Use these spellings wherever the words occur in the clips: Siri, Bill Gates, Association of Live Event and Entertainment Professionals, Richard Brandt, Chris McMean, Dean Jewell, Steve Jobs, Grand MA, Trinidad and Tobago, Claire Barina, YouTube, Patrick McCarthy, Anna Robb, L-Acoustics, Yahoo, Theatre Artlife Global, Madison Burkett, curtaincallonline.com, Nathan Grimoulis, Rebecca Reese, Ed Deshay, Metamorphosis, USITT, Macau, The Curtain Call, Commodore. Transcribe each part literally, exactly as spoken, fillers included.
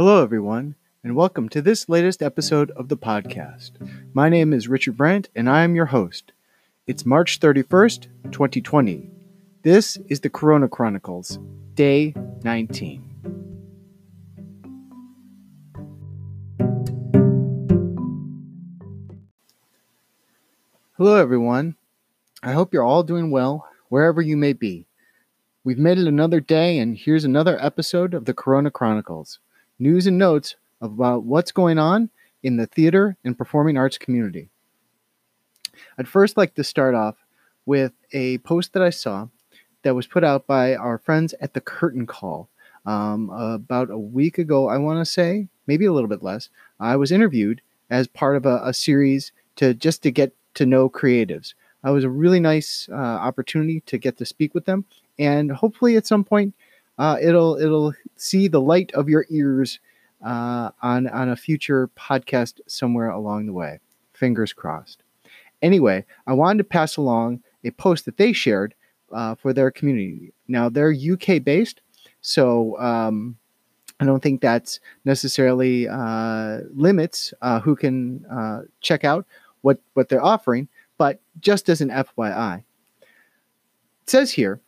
Hello, everyone, and welcome to this latest episode of the podcast. My name is Richard Brandt, and I am your host. It's March thirty-first, twenty twenty. This is the Corona Chronicles, Day nineteen. Hello, everyone. I hope you're all doing well, wherever you may be. We've made it another day, and here's another episode of the Corona Chronicles. News and notes about what's going on in the theater and performing arts community. I'd first like to start off with a post that I saw that was put out by our friends at The Curtain Call. Um, about a week ago, I want to say, maybe a little bit less, I was interviewed as part of a, a series to just to get to know creatives. It was a really nice uh, opportunity to get to speak with them, and hopefully at some point uh, it'll it'll see the light of your ears uh, on on a future podcast somewhere along the way. Fingers crossed. Anyway, I wanted to pass along a post that they shared uh, for their community. Now they're U K based, so um, I don't think that's necessarily uh, limits uh, who can uh, check out what, what they're offering, but just as an F Y I. It says here,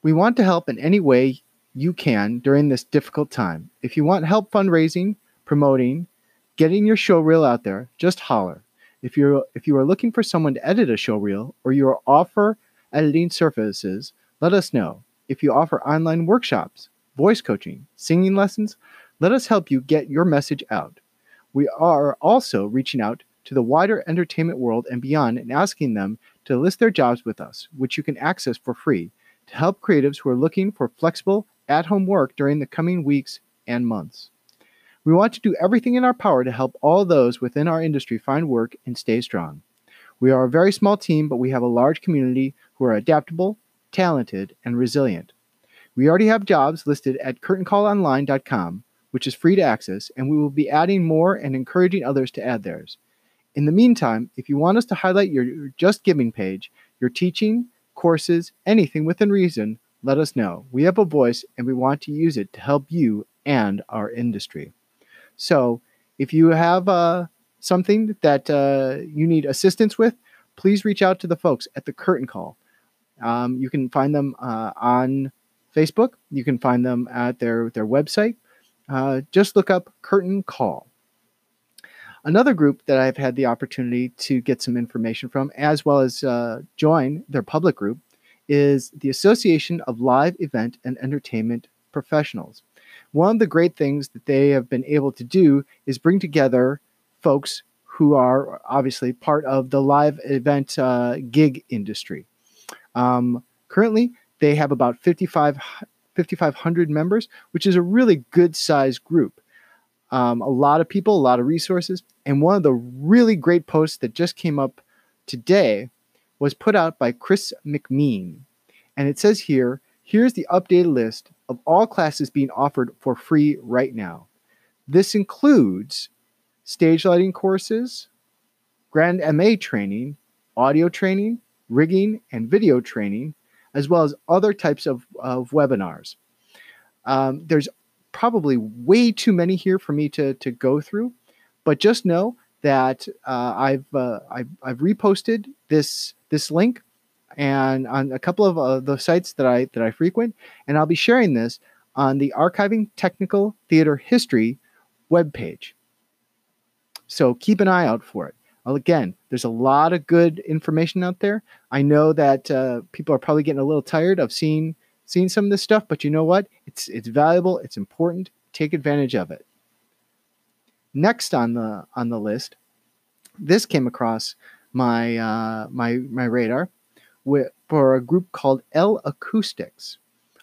we want to help in any way you can during this difficult time. If you want help fundraising, promoting, getting your showreel out there, just holler. If you're if you are looking for someone to edit a showreel or you offer editing services, let us know. If you offer online workshops, voice coaching, singing lessons, let us help you get your message out. We are also reaching out to the wider entertainment world and beyond and asking them to list their jobs with us, which you can access for free, to help creatives who are looking for flexible at-home work during the coming weeks and months. We want to do everything in our power to help all those within our industry find work and stay strong. We are a very small team, but we have a large community who are adaptable, talented, and resilient. We already have jobs listed at curtain call online dot com, which is free to access, and we will be adding more and encouraging others to add theirs. In the meantime, if you want us to highlight your Just Giving page, your teaching, courses, anything within reason, let us know. We have a voice and we want to use it to help you and our industry. So if you have uh, something that uh, you need assistance with, please reach out to the folks at The Curtain Call. Um, you can find them uh, on Facebook. You can find them at their, their website. Uh, just look up Curtain Call. Another group that I've had the opportunity to get some information from, as well as uh, join their public group, is the Association of Live Event and Entertainment Professionals. One of the great things that they have been able to do is bring together folks who are obviously part of the live event uh, gig industry. Um, currently, they have about fifty-five hundred members, which is a really good-sized group. Um, a lot of people, a lot of resources. And one of the really great posts that just came up today was put out by Chris McMean. And it says here, here's the updated list of all classes being offered for free right now. This includes stage lighting courses, Grand M A training, audio training, rigging and video training, as well as other types of, of webinars. Um, there's probably way too many here for me to, to go through, but just know that uh, I've, uh, I've I've reposted this this link and on a couple of uh, the sites that I that I frequent, and I'll be sharing this on the Archiving Technical Theater History webpage. So keep an eye out for it. Well, again, there's a lot of good information out there. I know that uh, people are probably getting a little tired of seeing. Seen some of this stuff, but you know what? It's it's valuable. It's important. Take advantage of it. Next on the on the list, this came across my uh, my my radar with, for a group called L-Acoustics.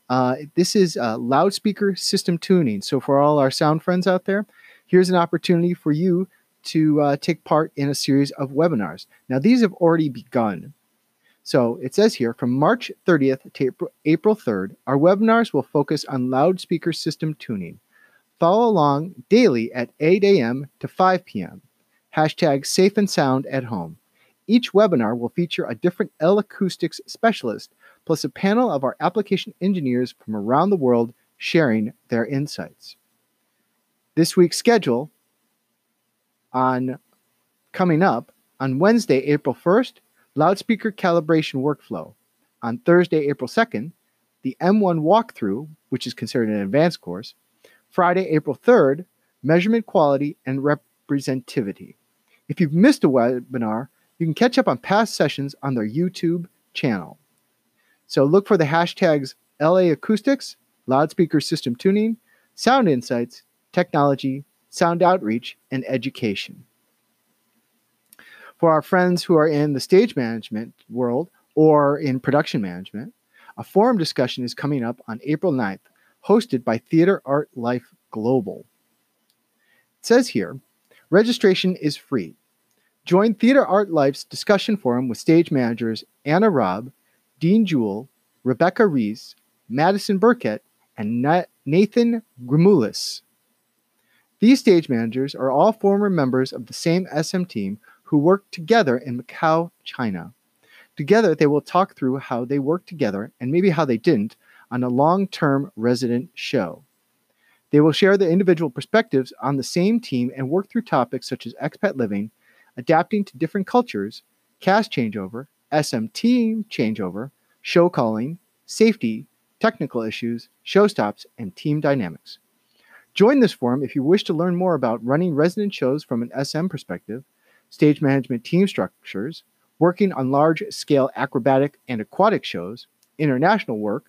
Uh, this is uh, loudspeaker system tuning. So for all our sound friends out there, here's an opportunity for you to uh, take part in a series of webinars. Now these have already begun. So it says here, from March thirtieth to April third, our webinars will focus on loudspeaker system tuning. Follow along daily at eight a.m. to five p.m. Hashtag safe and sound at home. Each webinar will feature a different L-Acoustics specialist, plus a panel of our application engineers from around the world sharing their insights. this week's schedule on coming up on Wednesday, April first, loudspeaker calibration workflow. On Thursday, April second, the M one walkthrough, which is considered an advanced course. Friday, April third, measurement quality and representativity. If you've missed a webinar, you can catch up on past sessions on their YouTube channel. So look for the hashtags L A Acoustics, Loudspeaker System Tuning, Sound Insights, Technology, Sound Outreach, and Education. For our friends who are in the stage management world or in production management, a forum discussion is coming up on April ninth, hosted by Theatre Artlife Global. It says here, registration is free. Join Theatre Artlife's discussion forum with stage managers Anna Robb, Dean Jewell, Rebecca Reese, Madison Burkett, and Nathan Grimoulis. These stage managers are all former members of the same S M team who worked together in Macau, China. Together, they will talk through how they worked together and maybe how they didn't on a long-term resident show. They will share their individual perspectives on the same team and work through topics such as expat living, adapting to different cultures, cast changeover, S M team changeover, show calling, safety, technical issues, show stops, and team dynamics. Join this forum if you wish to learn more about running resident shows from an S M perspective, stage management team structures, working on large-scale acrobatic and aquatic shows, international work,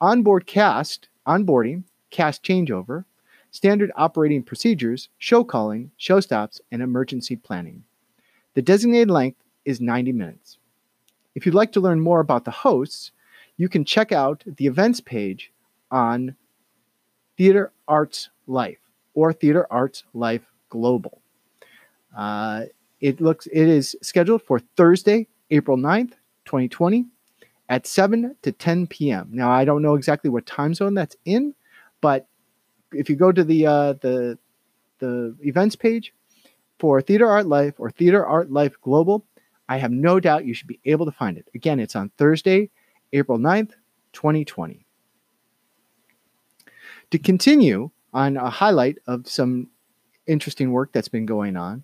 onboard cast, onboarding, cast changeover, standard operating procedures, show calling, show stops, and emergency planning. The designated length is ninety minutes. If you'd like to learn more about the hosts, you can check out the events page on Theatre Arts Life or Theatre Arts Life Global. Uh, It looks. It is scheduled for Thursday, April ninth, twenty twenty at seven to ten p m Now, I don't know exactly what time zone that's in, but if you go to the uh, the, the events page for Theatre Art Life or Theatre Art Life Global, I have no doubt you should be able to find it. Again, it's on Thursday, April ninth, twenty twenty. To continue on a highlight of some interesting work that's been going on,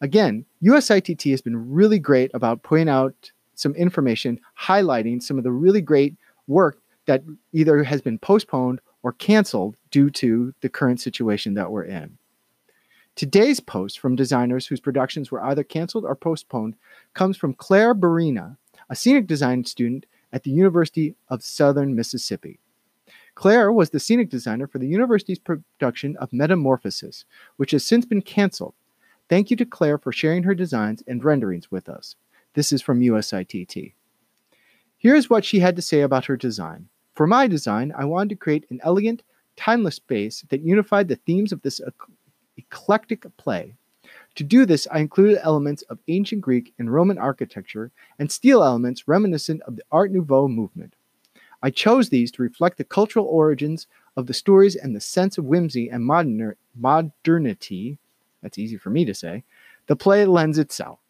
again, U S I T T has been really great about pointing out some information, highlighting some of the really great work that either has been postponed or canceled due to the current situation that we're in. Today's post from designers whose productions were either canceled or postponed comes from Claire Barina, a scenic design student at the University of Southern Mississippi. Claire was the scenic designer for the university's production of Metamorphosis, which has since been canceled. Thank you to Claire for sharing her designs and renderings with us. This is from U S I T T. Here's what she had to say about her design. For my design, I wanted to create an elegant, timeless space that unified the themes of this eclectic play. To do this, I included elements of ancient Greek and Roman architecture and steel elements reminiscent of the Art Nouveau movement. I chose these to reflect the cultural origins of the stories and the sense of whimsy and modern modernity. That's easy for me to say. The play lends itself.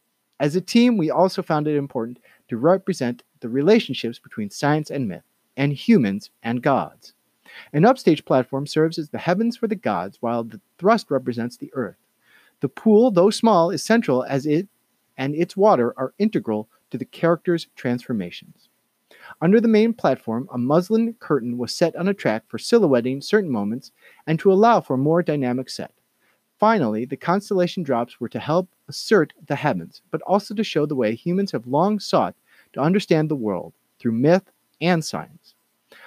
As a team, we also found it important to represent the relationships between science and myth, and humans and gods. An upstage platform serves as the heavens for the gods, while the thrust represents the earth. The pool, though small, is central as it and its water are integral to the characters' transformations. Under the main platform, a muslin curtain was set on a track for silhouetting certain moments and to allow for a more dynamic set. Finally, the constellation drops were to help assert the heavens, but also to show the way humans have long sought to understand the world through myth and science.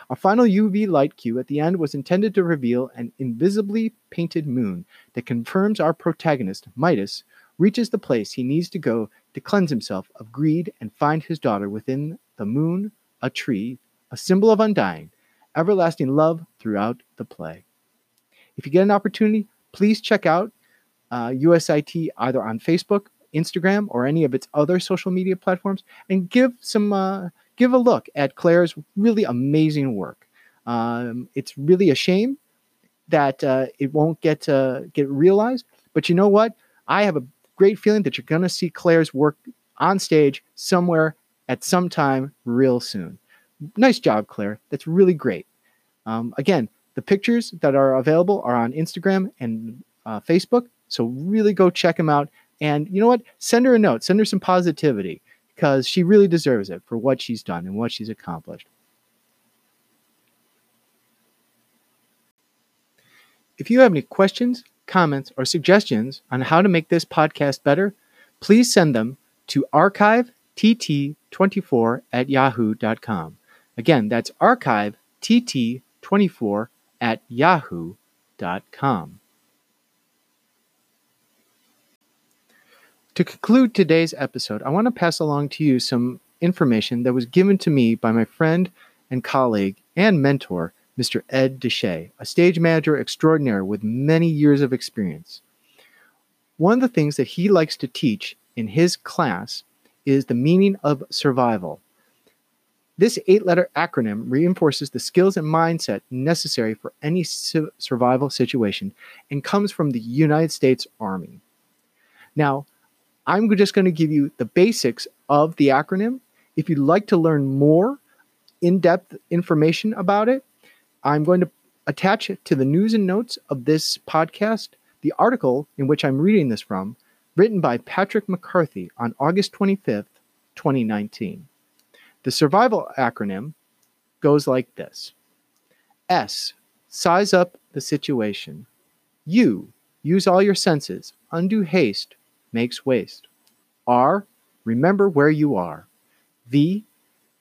A final U V light cue at the end was intended to reveal an invisibly painted moon that confirms our protagonist, Midas, reaches the place he needs to go to cleanse himself of greed and find his daughter within the moon, a tree, a symbol of undying, everlasting love throughout the play. If you get an opportunity, please check out uh, U S I T either on Facebook, Instagram, or any of its other social media platforms, and give some uh, give a look at Claire's really amazing work. Um, it's really a shame that uh, it won't get uh, get realized, but you know what? I have a great feeling that you're going to see Claire's work on stage somewhere at some time real soon. Nice job, Claire. That's really great. Um, again. The pictures that are available are on Instagram and uh, Facebook. So really go check them out. And you know what? Send her a note. Send her some positivity, because she really deserves it for what she's done and what she's accomplished. If you have any questions, comments, or suggestions on how to make this podcast better, please send them to archive t t two four at yahoo dot com. Again, that's archive t t two four at yahoo dot com. To conclude today's episode, I want to pass along to you some information that was given to me by my friend and colleague and mentor, Mister Ed Deshay, a stage manager extraordinaire with many years of experience. One of the things that he likes to teach in his class is the meaning of survival. This eight-letter acronym reinforces the skills and mindset necessary for any su- survival situation and comes from the United States Army. Now, I'm just going to give you the basics of the acronym. If you'd like to learn more in-depth information about it, I'm going to attach it to the news and notes of this podcast, the article in which I'm reading this from, written by Patrick McCarthy on August twenty-fifth, twenty nineteen. The survival acronym goes like this. S, size up the situation. U, use all your senses. Undue haste makes waste. R, remember where you are. V,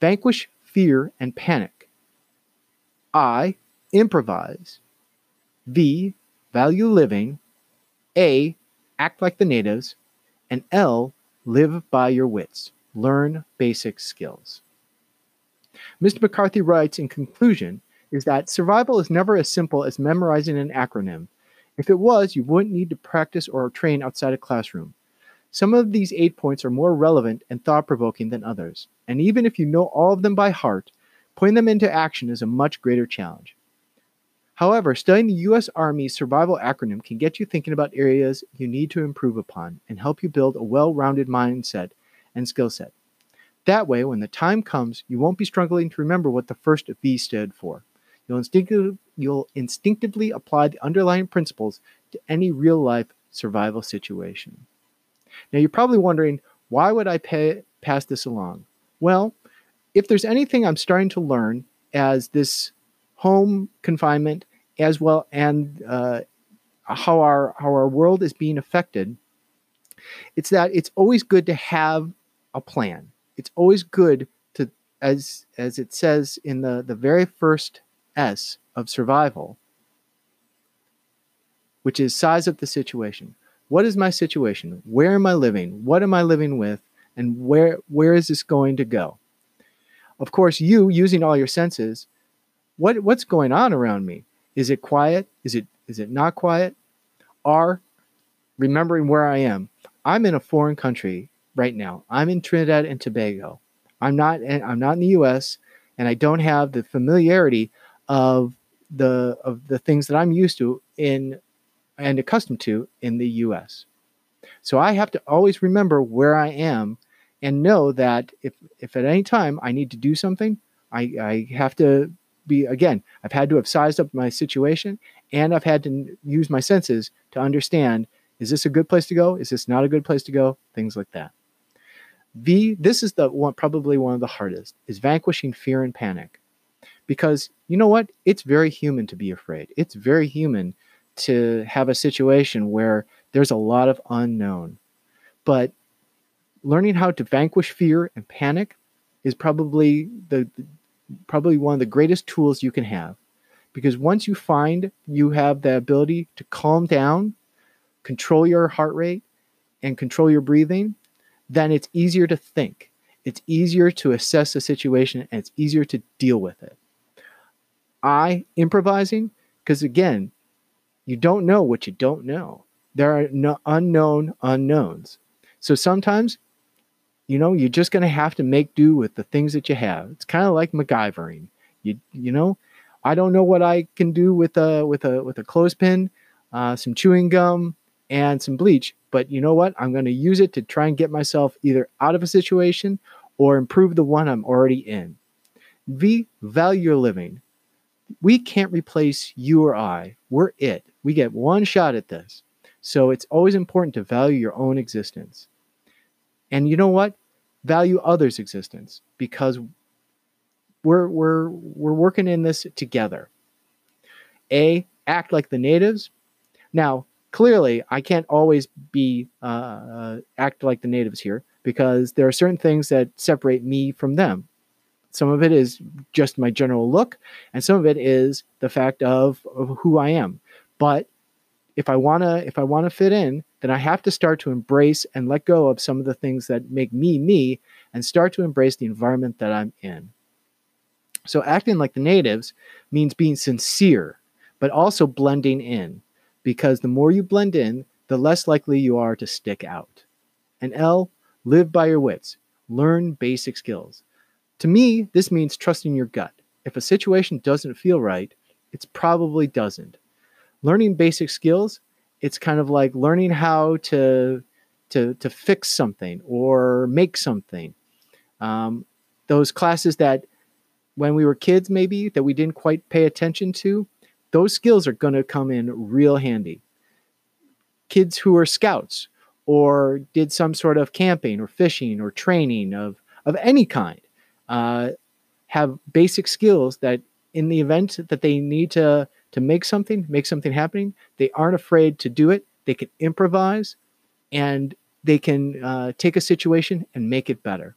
vanquish fear and panic. I, improvise. V, value living. A, act like the natives. And L, live by your wits. Learn basic skills. Mister McCarthy writes in conclusion is that survival is never as simple as memorizing an acronym. If it was, you wouldn't need to practice or train outside a classroom. Some of these eight points are more relevant and thought-provoking than others. And even if you know all of them by heart, putting them into action is a much greater challenge. However, studying the U S Army's survival acronym can get you thinking about areas you need to improve upon and help you build a well-rounded mindset and skill set. That way, when the time comes, you won't be struggling to remember what the first V stood for. You'll instinctively, you'll instinctively apply the underlying principles to any real-life survival situation. Now, you're probably wondering, why would I pay, pass this along? Well, if there's anything I'm starting to learn as this home confinement, as well, and uh, how our how our world is being affected, it's that it's always good to have a plan. It's always good to, as as it says in the, the very first S of survival, which is size up the situation. What is my situation? Where am I living? What am I living with? And where where is this going to go? Of course, you, using all your senses, what what's going on around me? Is it quiet? Is it is it not quiet? Are remembering where I am. I'm in a foreign country right now. I'm in Trinidad and Tobago. I'm not I'm not in the U S, and I don't have the familiarity of the of the things that I'm used to in and accustomed to in the U S. So I have to always remember where I am and know that if if at any time I need to do something, I, I have to be, again, I've had to have sized up my situation, and I've had to use my senses to understand, is this a good place to go? Is this not a good place to go? Things like that. V, this is the one, probably one of the hardest, is vanquishing fear and panic. Because you know what? It's very human to be afraid. It's very human to have a situation where there's a lot of unknown. But learning how to vanquish fear and panic is probably the, the probably one of the greatest tools you can have. Because once you find you have the ability to calm down, control your heart rate, and control your breathing, then it's easier to think. It's easier to assess the situation, and it's easier to deal with it. I, improvising, because again, you don't know what you don't know. There are no unknown unknowns. So sometimes, you know, you're just going to have to make do with the things that you have. It's kind of like MacGyvering. You you know, I don't know what I can do with a with a with a clothespin, uh, some chewing gum, and some bleach. But you know what? I'm going to use it to try and get myself either out of a situation or improve the one I'm already in. V, value your living. We can't replace you or I. We're it. We get one shot at this. So it's always important to value your own existence. And you know what? Value others' existence, because we're, we're, we're working in this together. A, act like the natives. Now, clearly, I can't always be uh, act like the natives here, because there are certain things that separate me from them. Some of it is just my general look, and some of it is the fact of, of who I am. But if I wanna, if I wanna fit in, then I have to start to embrace and let go of some of the things that make me me, and start to embrace the environment that I'm in. So acting like the natives means being sincere, but also blending in, because the more you blend in, the less likely you are to stick out. And L, live by your wits. Learn basic skills. To me, this means trusting your gut. If a situation doesn't feel right, it probably doesn't. Learning basic skills, it's kind of like learning how to, to, to fix something or make something. Um, those classes that when we were kids, maybe, that we didn't quite pay attention to, those skills are going to come in real handy. Kids who are scouts or did some sort of camping or fishing or training of, of any kind, Uh, have basic skills that in the event that they need to, to make something, make something happening, they aren't afraid to do it. They can improvise, and they can uh, take a situation and make it better.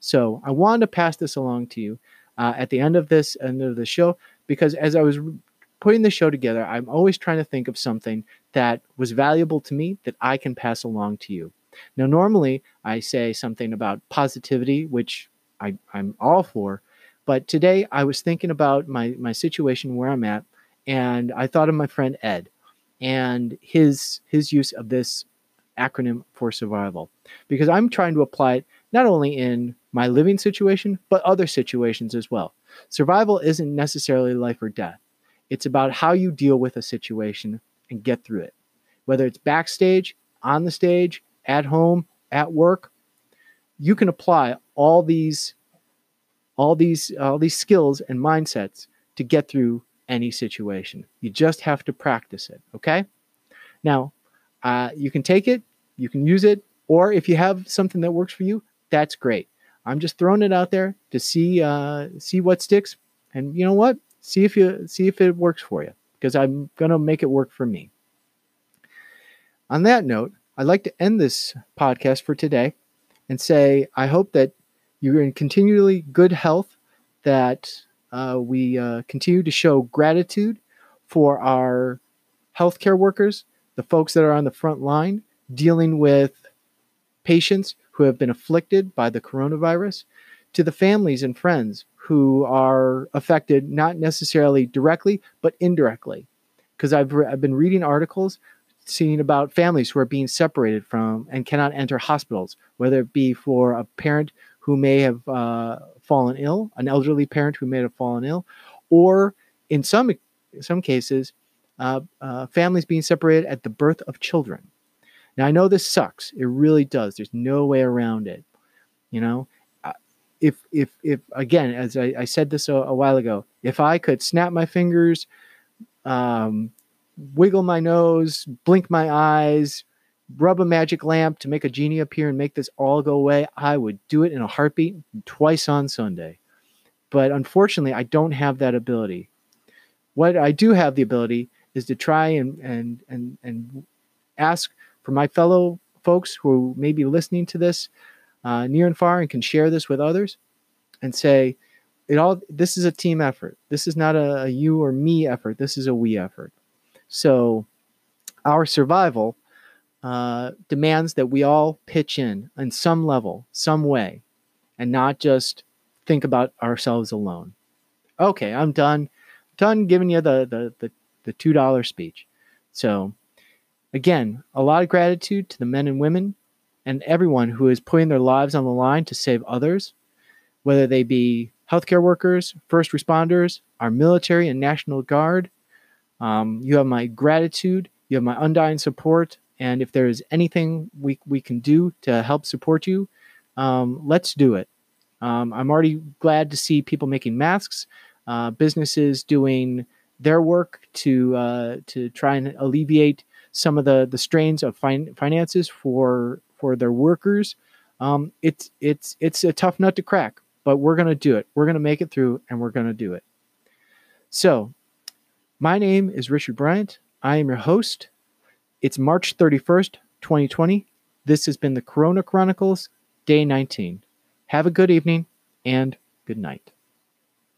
So I wanted to pass this along to you uh, at the end of this end of the show, because as I was putting the show together, I'm always trying to think of something that was valuable to me that I can pass along to you. Now, normally I say something about positivity, which I, I'm all for, but today I was thinking about my, my situation where I'm at, and I thought of my friend Ed and his, his use of this acronym for survival, because I'm trying to apply it not only in my living situation, but other situations as well. Survival isn't necessarily life or death. It's about how you deal with a situation and get through it, whether it's backstage, on the stage, at home, at work. You can apply all these, all these, all these skills and mindsets to get through any situation. You just have to practice it. Okay. Now, uh, you can take it, you can use it, or if you have something that works for you, that's great. I'm just throwing it out there to see, uh, see what sticks, and you know what? See if you see if it works for you, because I'm gonna make it work for me. On that note, I'd like to end this podcast for today and say, I hope that you're in continually good health, that uh, we uh, continue to show gratitude for our healthcare workers, the folks that are on the front line dealing with patients who have been afflicted by the coronavirus, to the families and friends who are affected, not necessarily directly, but indirectly. Because I've, re- I've been reading articles seeing about families who are being separated from and cannot enter hospitals, whether it be for a parent who may have uh, fallen ill, an elderly parent who may have fallen ill, or in some some cases, uh, uh, families being separated at the birth of children. Now, I know this sucks. It really does. There's no way around it. You know, if, if, if again, as I, I said this a, a while ago, if I could snap my fingers, um, wiggle my nose, blink my eyes, rub a magic lamp to make a genie appear and make this all go away, I would do it in a heartbeat twice on Sunday. But unfortunately, I don't have that ability. What I do have the ability is to try and and and, and ask for my fellow folks who may be listening to this uh, near and far and can share this with others, and say, it all. This is a team effort. This is not a, a you or me effort. This is a we effort. So our survival uh, demands that we all pitch in on some level, some way, and not just think about ourselves alone. Okay, I'm done. Done giving you the, the, the, the two dollar speech. So again, a lot of gratitude to the men and women and everyone who is putting their lives on the line to save others, whether they be healthcare workers, first responders, our military and National Guard. Um, you have my gratitude, you have my undying support, and if there is anything we, we can do to help support you, um, let's do it. Um, I'm already glad to see people making masks, uh, businesses doing their work to, uh, to try and alleviate some of the the strains of fin finances for for their workers. Um, it's it's it's a tough nut to crack, but we're going to do it. We're going to make it through, and we're going to do it. So, my name is Richard Bryant. I am your host. It's March thirty-first, twenty twenty. This has been the Corona Chronicles, Day nineteen. Have a good evening and good night.